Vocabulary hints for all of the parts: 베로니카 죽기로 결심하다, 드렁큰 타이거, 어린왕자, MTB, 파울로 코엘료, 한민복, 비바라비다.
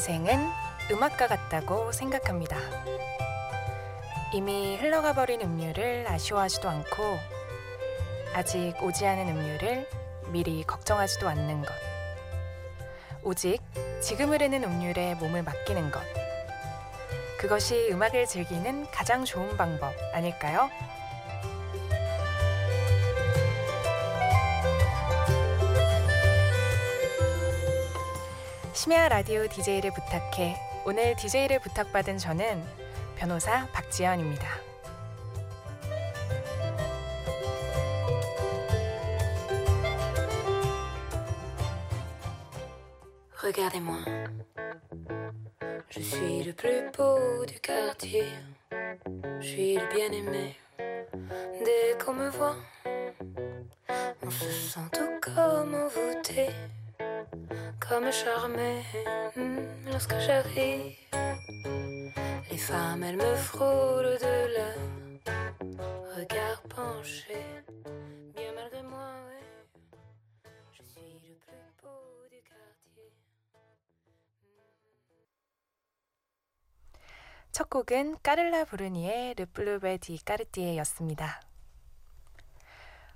인생은 음악과 같다고 생각합니다. 이미 흘러가버린 음료를 아쉬워하지도 않고 아직 오지 않은 음료를 미리 걱정하지도 않는 것. 오직 지금 흐르는 음률에 몸을 맡기는 것. 그것이 음악을 즐기는 가장 좋은 방법 아닐까요? 심야 라디오 DJ를 부탁해. 오늘 DJ를 부탁받은 저는 변호사 박지연입니다. Regardez-moi, je suis le plus beau du quartier, je suis le bien-aimé, dès qu'on me voit, on se sent tout comme envoûté, comme charmé, lorsque j'arrive, les femmes elles me frôlent de leur regard penché, bien malgré moi, ouais, je suis le plus beau. 첫 곡은 까를라 부르니의 르플루베 디 까르띠에였습니다.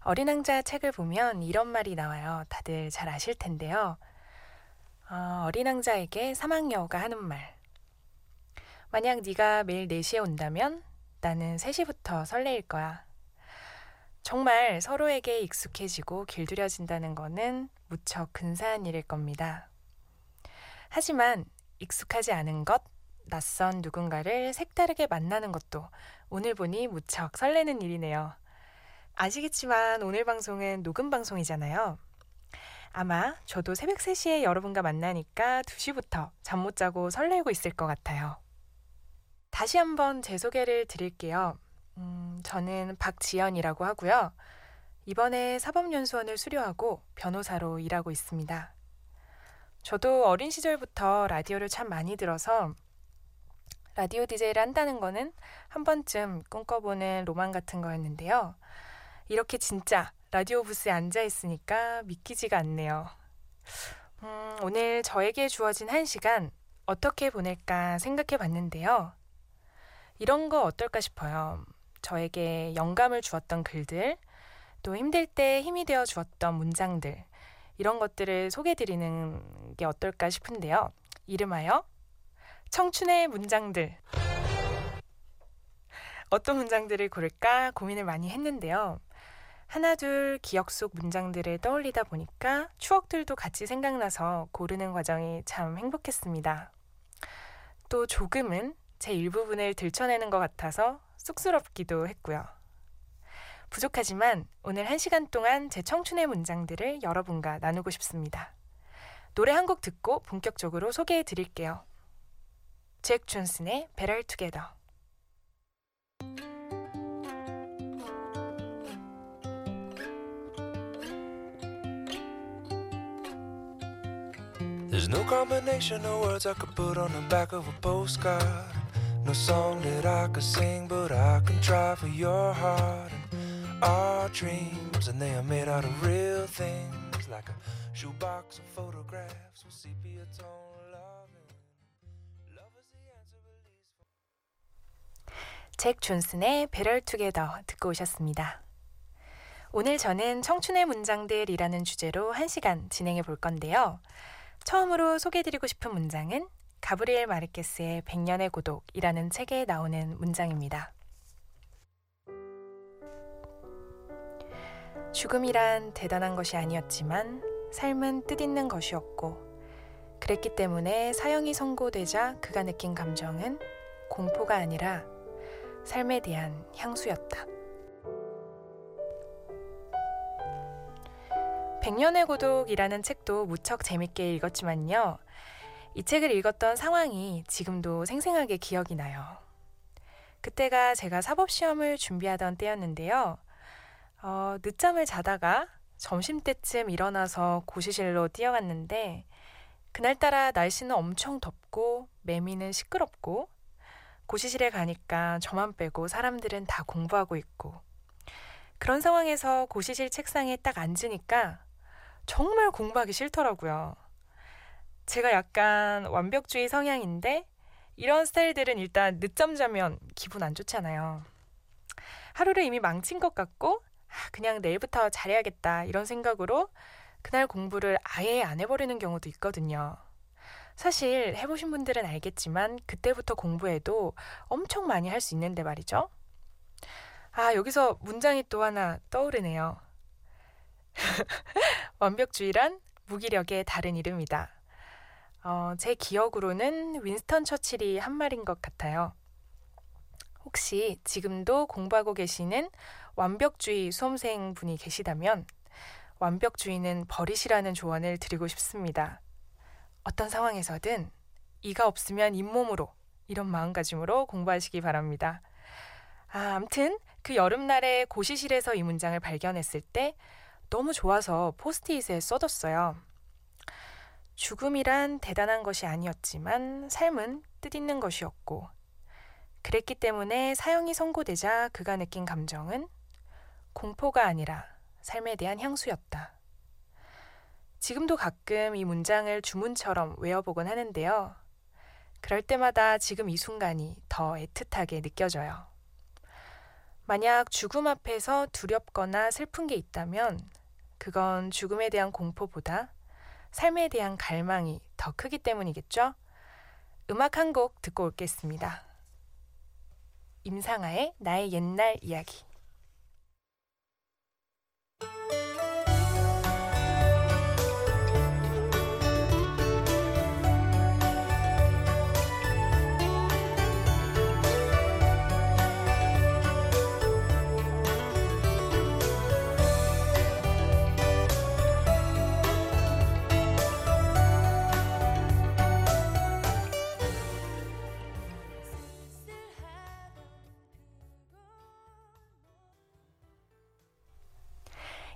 어린왕자 책을 보면 이런 말이 나와요. 다들 잘 아실 텐데요. 어린왕자에게 사막여우가 하는 말. 만약 네가 매일 4시에 온다면 나는 3시부터 설레일 거야. 정말 서로에게 익숙해지고 길들여진다는 거는 무척 근사한 일일 겁니다. 하지만 익숙하지 않은 것, 낯선 누군가를 색다르게 만나는 것도 오늘 보니 무척 설레는 일이네요. 아시겠지만 오늘 방송은 녹음 방송이잖아요. 아마 저도 새벽 3시에 여러분과 만나니까 2시부터 잠 못 자고 설레고 있을 것 같아요. 다시 한번 제 소개를 드릴게요. 저는 박지연이라고 하고요. 이번에 사법연수원을 수료하고 변호사로 일하고 있습니다. 저도 어린 시절부터 라디오를 참 많이 들어서 라디오 DJ를 한다는 거는 한 번쯤 꿈꿔보는 로망 같은 거였는데요. 이렇게 진짜 라디오 부스에 앉아있으니까 믿기지가 않네요. 오늘 저에게 주어진 1시간 어떻게 보낼까 생각해봤는데요. 이런 거 어떨까 싶어요. 저에게 영감을 주었던 글들, 또 힘들 때 힘이 되어 주었던 문장들, 이런 것들을 소개해드리는 게 어떨까 싶은데요. 이름하여 청춘의 문장들. 어떤 문장들을 고를까 고민을 많이 했는데요. 하나 둘 기억 속 문장들을 떠올리다 보니까 추억들도 같이 생각나서 고르는 과정이 참 행복했습니다. 또 조금은 제 일부분을 들춰내는 것 같아서 쑥스럽기도 했고요. 부족하지만 오늘 1시간 동안 제 청춘의 문장들을 여러분과 나누고 싶습니다. 노래 한 곡 듣고 본격적으로 소개해 드릴게요. 잭 존슨의 Better Together. There's no combination of words I could put on the back of a postcard. No song that I could sing, but I can try for your heart and our dreams. And they are made out of real things, like a shoebox of photographs with sepia tone love. 잭 존슨의 Better Together 듣고 오셨습니다. 오늘 저는 청춘의 문장들이라는 주제로 1시간 진행해 볼 건데요. 처음으로 소개해드리고 싶은 문장은 가브리엘 마르케스의 100년의 고독이라는 책에 나오는 문장입니다. 죽음이란 대단한 것이 아니었지만 삶은 뜻있는 것이었고 그랬기 때문에 사형이 선고되자 그가 느낀 감정은 공포가 아니라 삶에 대한 향수였다. 100년의 고독이라는 책도 무척 재밌게 읽었지만요. 이 책을 읽었던 상황이 지금도 생생하게 기억이 나요. 그때가 제가 사법시험을 준비하던 때였는데요. 늦잠을 자다가 점심때쯤 일어나서 고시실로 뛰어갔는데 그날따라 날씨는 엄청 덥고 매미는 시끄럽고 고시실에 가니까 저만 빼고 사람들은 다 공부하고 있고 그런 상황에서 고시실 책상에 딱 앉으니까 정말 공부하기 싫더라고요. 제가 약간 완벽주의 성향인데 이런 스타일들은 일단 늦잠 자면 기분 안 좋잖아요. 하루를 이미 망친 것 같고 그냥 내일부터 잘해야겠다 이런 생각으로 그날 공부를 아예 안 해버리는 경우도 있거든요. 사실 해보신 분들은 알겠지만 그때부터 공부해도 엄청 많이 할 수 있는데 말이죠. 여기서 문장이 또 하나 떠오르네요. 완벽주의란 무기력의 다른 이름이다. 제 기억으로는 윈스턴 처칠이 한 말인 것 같아요. 혹시 지금도 공부하고 계시는 완벽주의 수험생 분이 계시다면 완벽주의는 버리시라는 조언을 드리고 싶습니다. 어떤 상황에서든 이가 없으면 잇몸으로 이런 마음가짐으로 공부하시기 바랍니다. 암튼 그 여름날에 고시실에서 이 문장을 발견했을 때 너무 좋아서 포스트잇에 써뒀어요. 죽음이란 대단한 것이 아니었지만 삶은 뜻있는 것이었고 그랬기 때문에 사형이 선고되자 그가 느낀 감정은 공포가 아니라 삶에 대한 향수였다. 지금도 가끔 이 문장을 주문처럼 외워보곤 하는데요. 그럴 때마다 지금 이 순간이 더 애틋하게 느껴져요. 만약 죽음 앞에서 두렵거나 슬픈 게 있다면 그건 죽음에 대한 공포보다 삶에 대한 갈망이 더 크기 때문이겠죠? 음악 한 곡 듣고 오겠습니다. 임상아의 나의 옛날 이야기.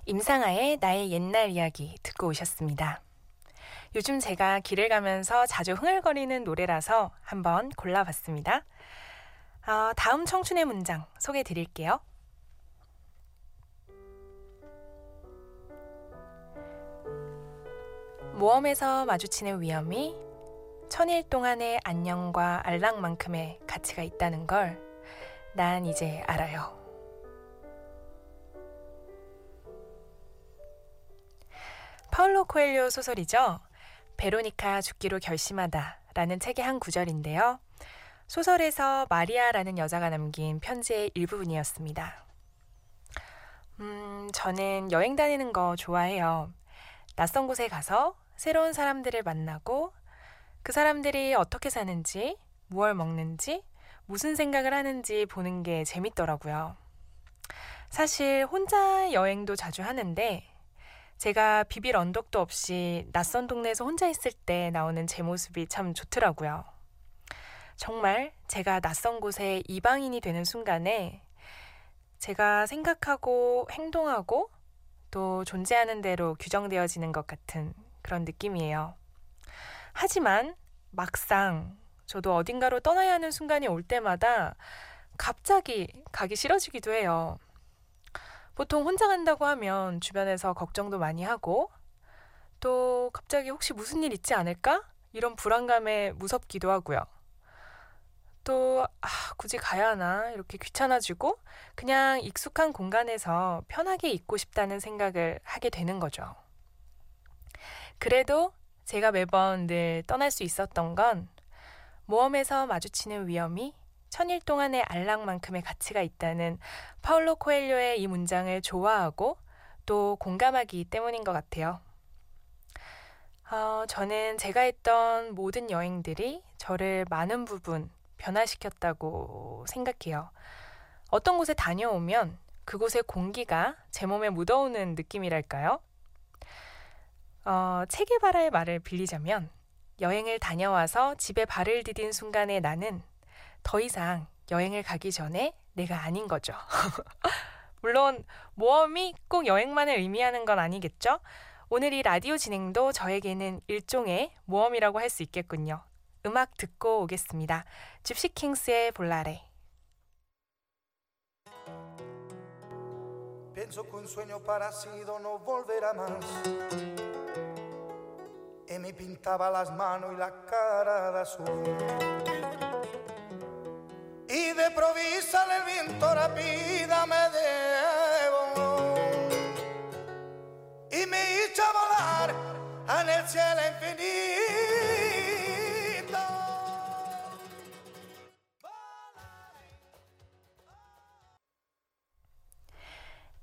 임상아의 나의 옛날 이야기 듣고 오셨습니다. 요즘 제가 길을 가면서 자주 흥얼거리는 노래라서 한번 골라봤습니다. 다음 청춘의 문장 소개해드릴게요. 모험에서 마주치는 위험이 1000일 동안의 안녕과 알랑만큼의 가치가 있다는 걸 난 이제 알아요. 파울로 코엘료 소설이죠. 베로니카 죽기로 결심하다 라는 책의 한 구절인데요. 소설에서 마리아라는 여자가 남긴 편지의 일부분이었습니다. 저는 여행 다니는 거 좋아해요. 낯선 곳에 가서 새로운 사람들을 만나고 그 사람들이 어떻게 사는지, 무얼 먹는지, 무슨 생각을 하는지 보는 게 재밌더라고요. 사실 혼자 여행도 자주 하는데 제가 비빌 언덕도 없이 낯선 동네에서 혼자 있을 때 나오는 제 모습이 참 좋더라고요. 정말 제가 낯선 곳에 이방인이 되는 순간에 제가 생각하고 행동하고 또 존재하는 대로 규정되어지는 것 같은 그런 느낌이에요. 하지만 막상 저도 어딘가로 떠나야 하는 순간이 올 때마다 갑자기 가기 싫어지기도 해요. 보통 혼자 간다고 하면 주변에서 걱정도 많이 하고 또 갑자기 혹시 무슨 일 있지 않을까? 이런 불안감에 무섭기도 하고요. 또 굳이 가야 하나? 이렇게 귀찮아지고 그냥 익숙한 공간에서 편하게 있고 싶다는 생각을 하게 되는 거죠. 그래도 제가 매번 늘 떠날 수 있었던 건 모험에서 마주치는 위험이 1000일 동안의 안락만큼의 가치가 있다는 파울로 코엘료의 이 문장을 좋아하고 또 공감하기 때문인 것 같아요. 저는 제가 했던 모든 여행들이 저를 많은 부분 변화시켰다고 생각해요. 어떤 곳에 다녀오면 그곳의 공기가 제 몸에 묻어오는 느낌이랄까요? 체게바라의 말을 빌리자면 여행을 다녀와서 집에 발을 디딘 순간에 나는 더 이상 여행을 가기 전에 내가 아닌 거죠. 물론 모험이 꼭 여행만을 의미하는 건 아니겠죠? 오늘 이 라디오 진행도 저에게는 일종의 모험이라고 할 수 있겠군요. 음악 듣고 오겠습니다. 집시킹스의 볼라레. Pienso que un sueño parecido no volverá más. me pintaba las manos y la cara de azul. Y de improviso el viento rápida me llevó y me hizo volar en el cielo infinito.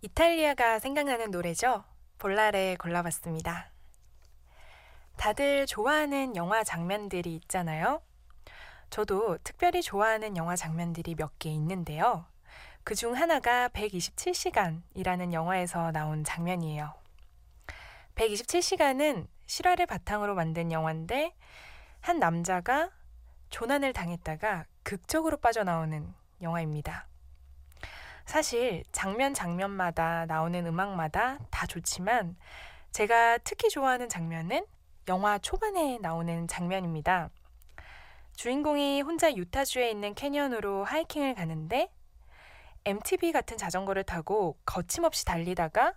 이탈리아가 생각나는 노래죠. 볼라레 골라봤습니다. 다들 좋아하는 영화 장면들이 있잖아요. 저도 특별히 좋아하는 영화 장면들이 몇 개 있는데요. 그중 하나가 127시간이라는 영화에서 나온 장면이에요. 127시간은 실화를 바탕으로 만든 영화인데 한 남자가 조난을 당했다가 극적으로 빠져나오는 영화입니다. 사실 장면 장면마다 나오는 음악마다 다 좋지만 제가 특히 좋아하는 장면은 영화 초반에 나오는 장면입니다. 주인공이 혼자 유타주에 있는 캐니언으로 하이킹을 가는데 MTB 같은 자전거를 타고 거침없이 달리다가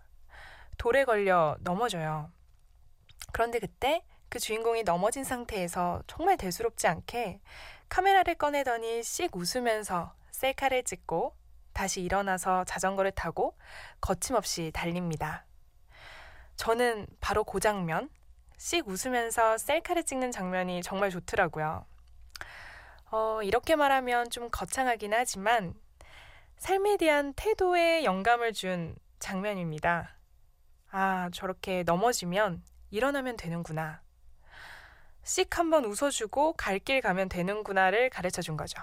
돌에 걸려 넘어져요. 그런데 그때 그 주인공이 넘어진 상태에서 정말 대수롭지 않게 카메라를 꺼내더니 씩 웃으면서 셀카를 찍고 다시 일어나서 자전거를 타고 거침없이 달립니다. 저는 바로 그 장면, 씩 웃으면서 셀카를 찍는 장면이 정말 좋더라고요. 이렇게 말하면 좀 거창하긴 하지만 삶에 대한 태도에 영감을 준 장면입니다. 아, 저렇게 넘어지면 일어나면 되는구나. 씩 한번 웃어주고 갈 길 가면 되는구나를 가르쳐준 거죠.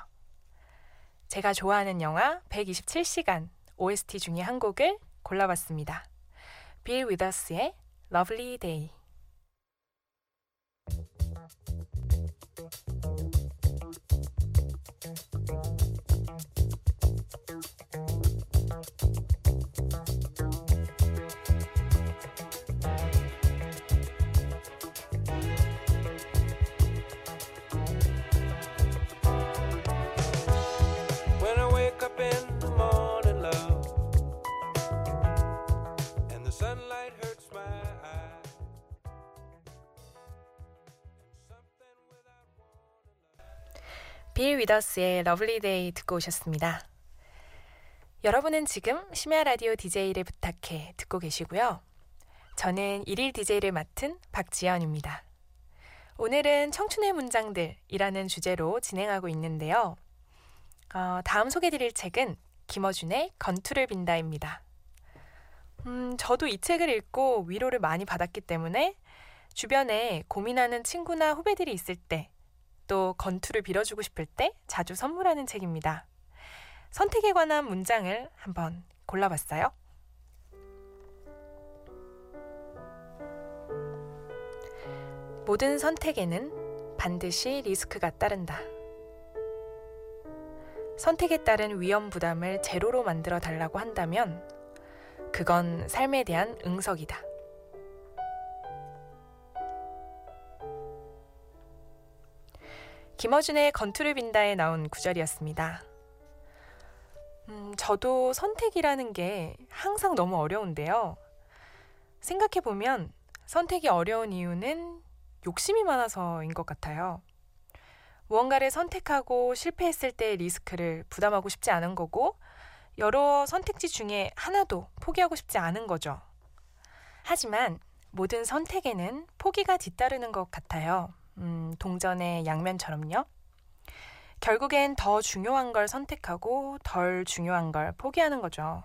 제가 좋아하는 영화 127시간 OST 중에 한 곡을 골라봤습니다. Be With Us의 Lovely Day. 빌 위더스의 러블리 데이 듣고 오셨습니다. 여러분은 지금 심야 라디오 DJ를 부탁해 듣고 계시고요. 저는 일일 DJ를 맡은 박지연입니다. 오늘은 청춘의 문장들이라는 주제로 진행하고 있는데요. 다음 소개드릴 책은 김어준의 건투를 빈다입니다. 저도 이 책을 읽고 위로를 많이 받았기 때문에 주변에 고민하는 친구나 후배들이 있을 때 또 건투를 빌어주고 싶을 때 자주 선물하는 책입니다. 선택에 관한 문장을 한번 골라봤어요. 모든 선택에는 반드시 리스크가 따른다. 선택에 따른 위험 부담을 제로로 만들어 달라고 한다면 그건 삶에 대한 응석이다. 김어준의 건투를 빈다에 나온 구절이었습니다. 저도 선택이라는 게 항상 너무 어려운데요. 생각해보면 선택이 어려운 이유는 욕심이 많아서인 것 같아요. 무언가를 선택하고 실패했을 때의 리스크를 부담하고 싶지 않은 거고 여러 선택지 중에 하나도 포기하고 싶지 않은 거죠. 하지만 모든 선택에는 포기가 뒤따르는 것 같아요. 동전의 양면처럼요. 결국엔 더 중요한 걸 선택하고 덜 중요한 걸 포기하는 거죠.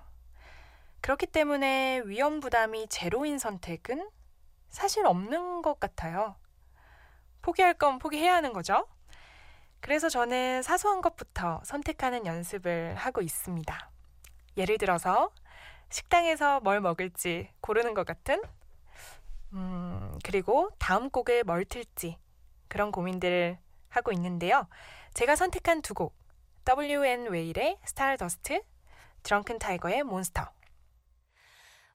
그렇기 때문에 위험 부담이 제로인 선택은 사실 없는 것 같아요. 포기할 건 포기해야 하는 거죠. 그래서 저는 사소한 것부터 선택하는 연습을 하고 있습니다. 예를 들어서 식당에서 뭘 먹을지 고르는 것 같은 그리고 다음 곡을 뭘 틀지 그런 고민들을 하고 있는데요. 제가 선택한 두 곡, W.N. 웨일의 Stardust, 드렁큰 타이거의 몬스터.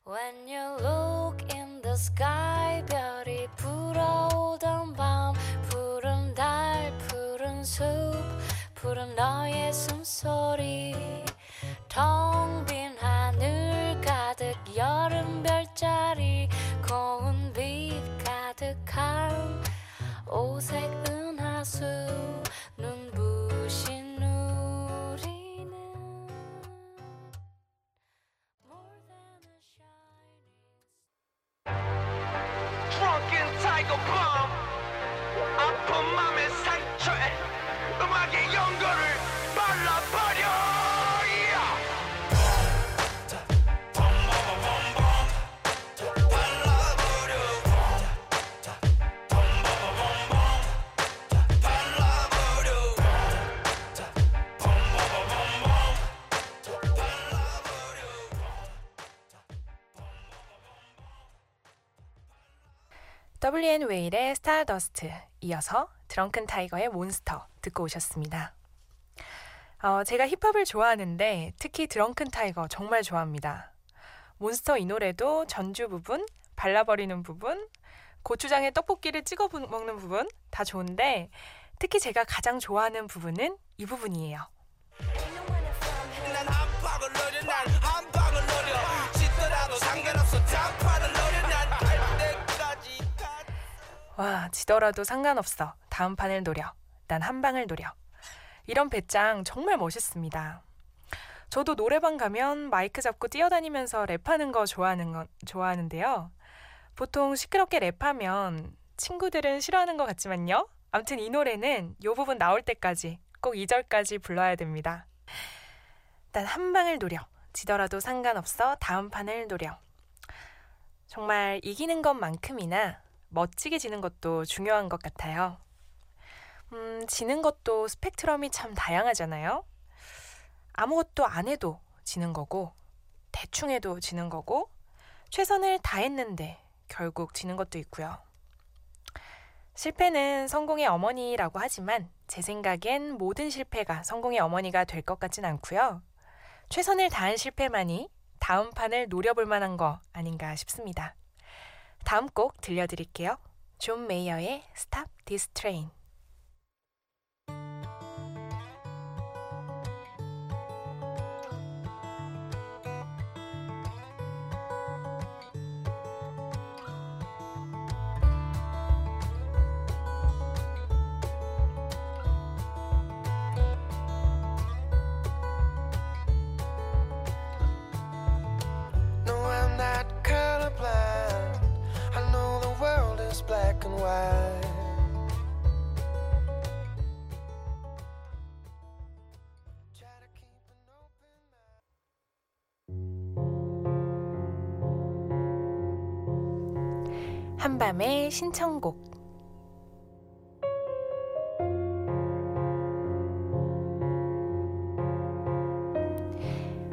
When you look in the sky, 별이 불어오던 밤, 푸른 달, 푸른 숲, 푸른 너의 숨소리, 텅 빈 하늘 가득 여름 별자리, 고운 빛 가득한 초록색 은하수 눈부신 우리는 More than a shining 드렁큰 타이거 펌 아픈 맘의 상처에 음악의 연고를 발라버려. WN 웨일의 스타더스트, 이어서 드렁큰 타이거의 몬스터 듣고 오셨습니다. 제가 힙합을 좋아하는데 특히 드렁큰 타이거 정말 좋아합니다. 몬스터 이 노래도 전주 부분, 발라버리는 부분, 고추장에 떡볶이를 찍어 먹는 부분 다 좋은데 특히 제가 가장 좋아하는 부분은 이 부분이에요. 난 한박을 노려, 난 한박을 노려. 짓더라도 상관없어, 단판을 노려, 난 와, 지더라도 상관없어. 다음 판을 노려. 난 한 방을 노려. 이런 배짱 정말 멋있습니다. 저도 노래방 가면 마이크 잡고 뛰어다니면서 랩하는 거 좋아하는데요. 보통 시끄럽게 랩하면 친구들은 싫어하는 것 같지만요. 아무튼 이 노래는 요 부분 나올 때까지 꼭 2절까지 불러야 됩니다. 난 한 방을 노려. 지더라도 상관없어. 다음 판을 노려. 정말 이기는 것만큼이나 멋지게 지는 것도 중요한 것 같아요. 지는 것도 스펙트럼이 참 다양하잖아요. 아무것도 안 해도 지는 거고, 대충 해도 지는 거고, 최선을 다했는데 결국 지는 것도 있고요. 실패는 성공의 어머니라고 하지만 제 생각엔 모든 실패가 성공의 어머니가 될 것 같진 않고요. 최선을 다한 실패만이 다음 판을 노려볼 만한 거 아닌가 싶습니다. 다음 곡 들려드릴게요. 존 메이어의 Stop This Train. 한밤의 신청곡.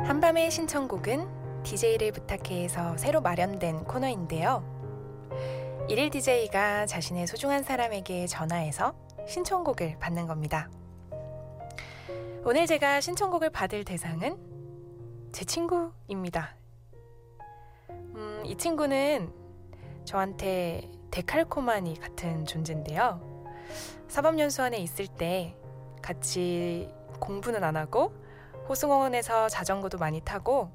한밤의 신청곡은 DJ를 부탁해에서 새로 마련된 코너인데요. 일일 DJ가 자신의 소중한 사람에게 전화해서 신청곡을 받는 겁니다. 오늘 제가 신청곡을 받을 대상은 제 친구입니다. 이 친구는 저한테 데칼코마니 같은 존재인데요. 사법연수원에 있을 때 같이 공부는 안 하고 호수공원에서 자전거도 많이 타고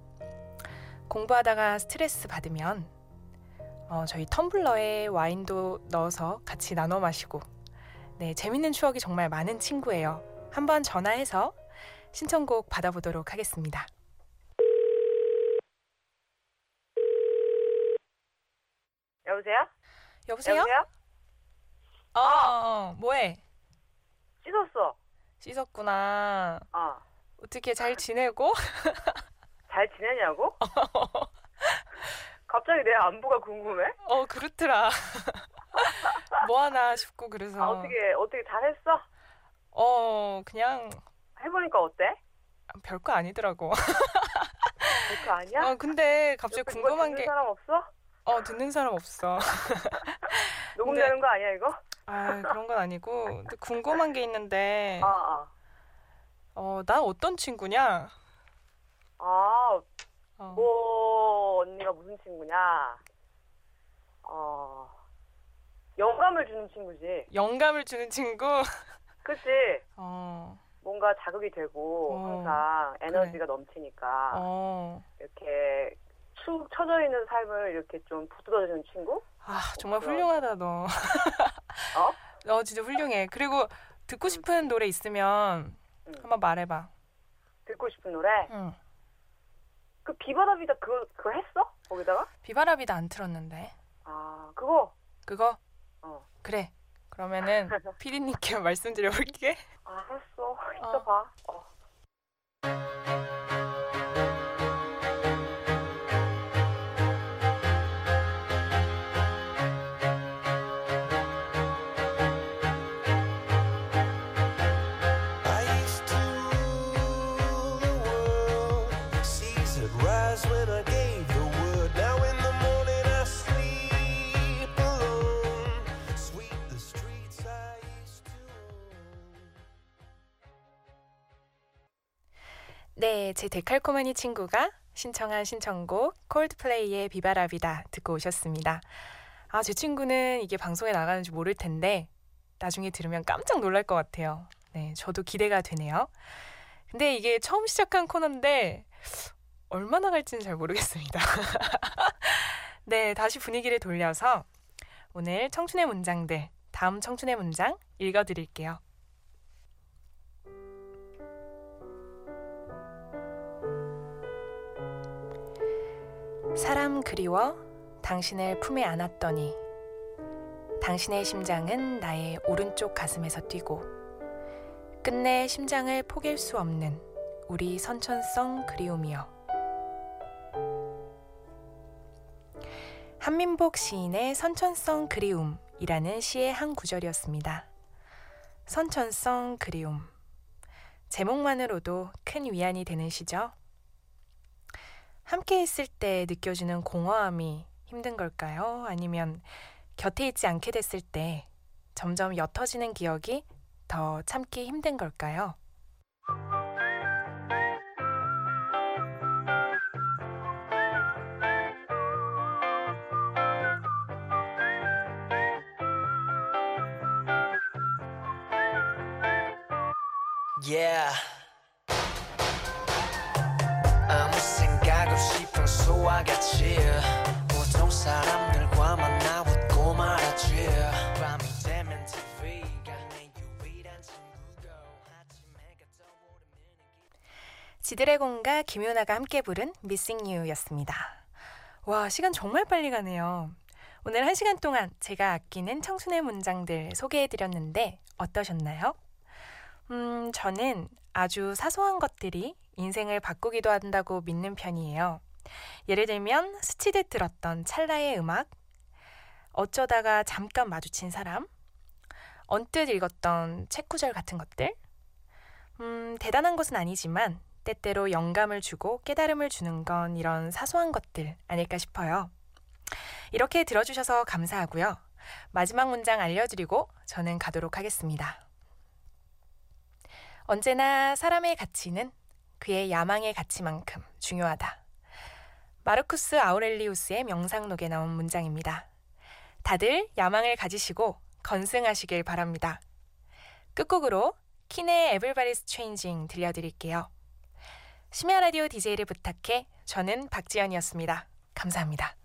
공부하다가 스트레스 받으면 저희 텀블러에 와인도 넣어서 같이 나눠 마시고 재밌는 추억이 정말 많은 친구예요. 한번 전화해서 신청곡 받아보도록 하겠습니다. 여보세요? 뭐해? 씻었어. 씻었구나. 어떻게 잘 지내고? 잘 지내냐고? 갑자기 내 안부가 궁금해? 그렇더라. 뭐하나 싶고 그래서. 어떻게 잘했어? 그냥 해보니까 어때? 별거 아니더라고. 별거 아니야? 근데 갑자기 궁금한 게. 사람 없어? 듣는 사람 없어. 녹음되는 거 아니야 이거? 그런 건 아니고 근데 궁금한 게 있는데 난 어떤 친구냐? 뭐 언니가 무슨 친구냐? 영감을 주는 친구지. 영감을 주는 친구? 그치? 뭔가 자극이 되고 항상 에너지가 넘치니까 이렇게 쭉 처져 있는 삶을 이렇게 좀 부드러워지는 친구? 정말 훌륭하다 너. 진짜 훌륭해. 그리고 듣고 싶은 노래 있으면 한번 말해봐. 듣고 싶은 노래? 응. 그 비바라비다 그거 했어? 거기다가? 비바라비다 안 틀었는데. 아 그거? 그거? 어. 그래. 그러면은 피디님께 말씀드려볼게. 아 했어. 이따 봐. 네, 제 데칼코마니 친구가 신청한 신청곡 콜드플레이의 비바라비다 듣고 오셨습니다. 아, 제 친구는 이게 방송에 나가는지 모를 텐데 나중에 들으면 깜짝 놀랄 것 같아요. 네, 저도 기대가 되네요. 근데 이게 처음 시작한 코너인데 얼마나 갈지는 잘 모르겠습니다. 네, 다시 분위기를 돌려서 오늘 청춘의 문장들, 다음 청춘의 문장 읽어드릴게요. 사람 그리워 당신을 품에 안았더니 당신의 심장은 나의 오른쪽 가슴에서 뛰고 끝내 심장을 포갤 수 없는 우리 선천성 그리움이여. 한민복 시인의 선천성 그리움이라는 시의 한 구절이었습니다. 선천성 그리움. 제목만으로도 큰 위안이 되는 시죠. 함께 있을 때 느껴지는 공허함이 힘든 걸까요? 아니면 곁에 있지 않게 됐을 때 점점 옅어지는 기억이 더 참기 힘든 걸까요? Yeah. 지드래곤과 김유나가 함께 부른 Missing You였습니다. 와, 시간 정말 빨리 가네요. 오늘 1시간 동안 제가 아끼는 청춘의 문장들 소개해드렸는데 어떠셨나요? 저는 아주 사소한 것들이 인생을 바꾸기도 한다고 믿는 편이에요. 예를 들면 스치듯 들었던 찰나의 음악, 어쩌다가 잠깐 마주친 사람, 언뜻 읽었던 책 구절 같은 것들. 대단한 것은 아니지만 때때로 영감을 주고 깨달음을 주는 건 이런 사소한 것들 아닐까 싶어요. 이렇게 들어주셔서 감사하고요. 마지막 문장 알려드리고 저는 가도록 하겠습니다. 언제나 사람의 가치는 그의 야망의 가치만큼 중요하다. 마르쿠스 아우렐리우스의 명상록에 나온 문장입니다. 다들 야망을 가지시고 건승하시길 바랍니다. 끝곡으로 킨의 Everybody's Changing 들려드릴게요. 심야 라디오 DJ를 부탁해. 저는 박지연이었습니다. 감사합니다.